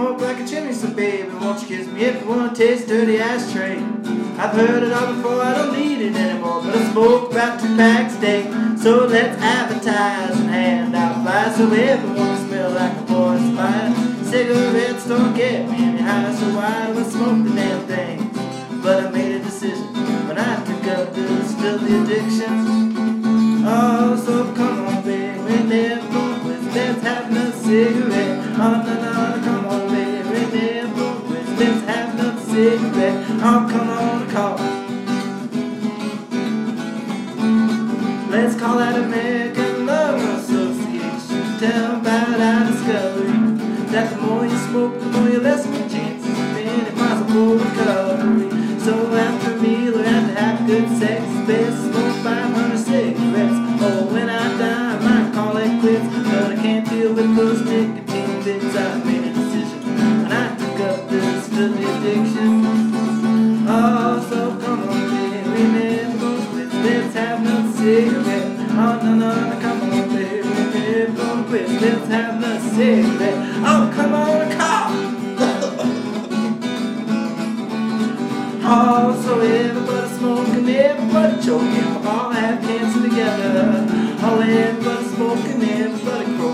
smoke like a chimney, so baby, won't you kiss me if you want to taste dirty ashtray? I've heard it all before, I don't need it anymore, but I smoke about 2 packs a day. So let's advertise and hand out flies, so everyone smell like a boy's fire. Cigarettes don't get me any high, so why do I smoke the damn thing? But I made a decision when I took up this filthy addiction. Oh, so come on, baby, let's have another cigarette. Oh, no, no, come on, baby, let's have another cigarette. Oh, come on, call. Let's call that American Lung Association. Tell about our discovery that the more you smoke, the more you lessen your chances of any possible recovery. So after a meal or after having good sex, best smoke 500 cigarettes. Oh, when I die, I might call it quits. Those nicotine bits, I made a decision when I took up this filthy addiction. Oh, so come on, baby, let's have another cigarette. Oh, no, no, no, come on, baby, let's have another cigarette. Oh, come on, come. Oh, so everybody smoking, everybody choking, we all have cancer together. Oh, everybody smoking, everybody crying.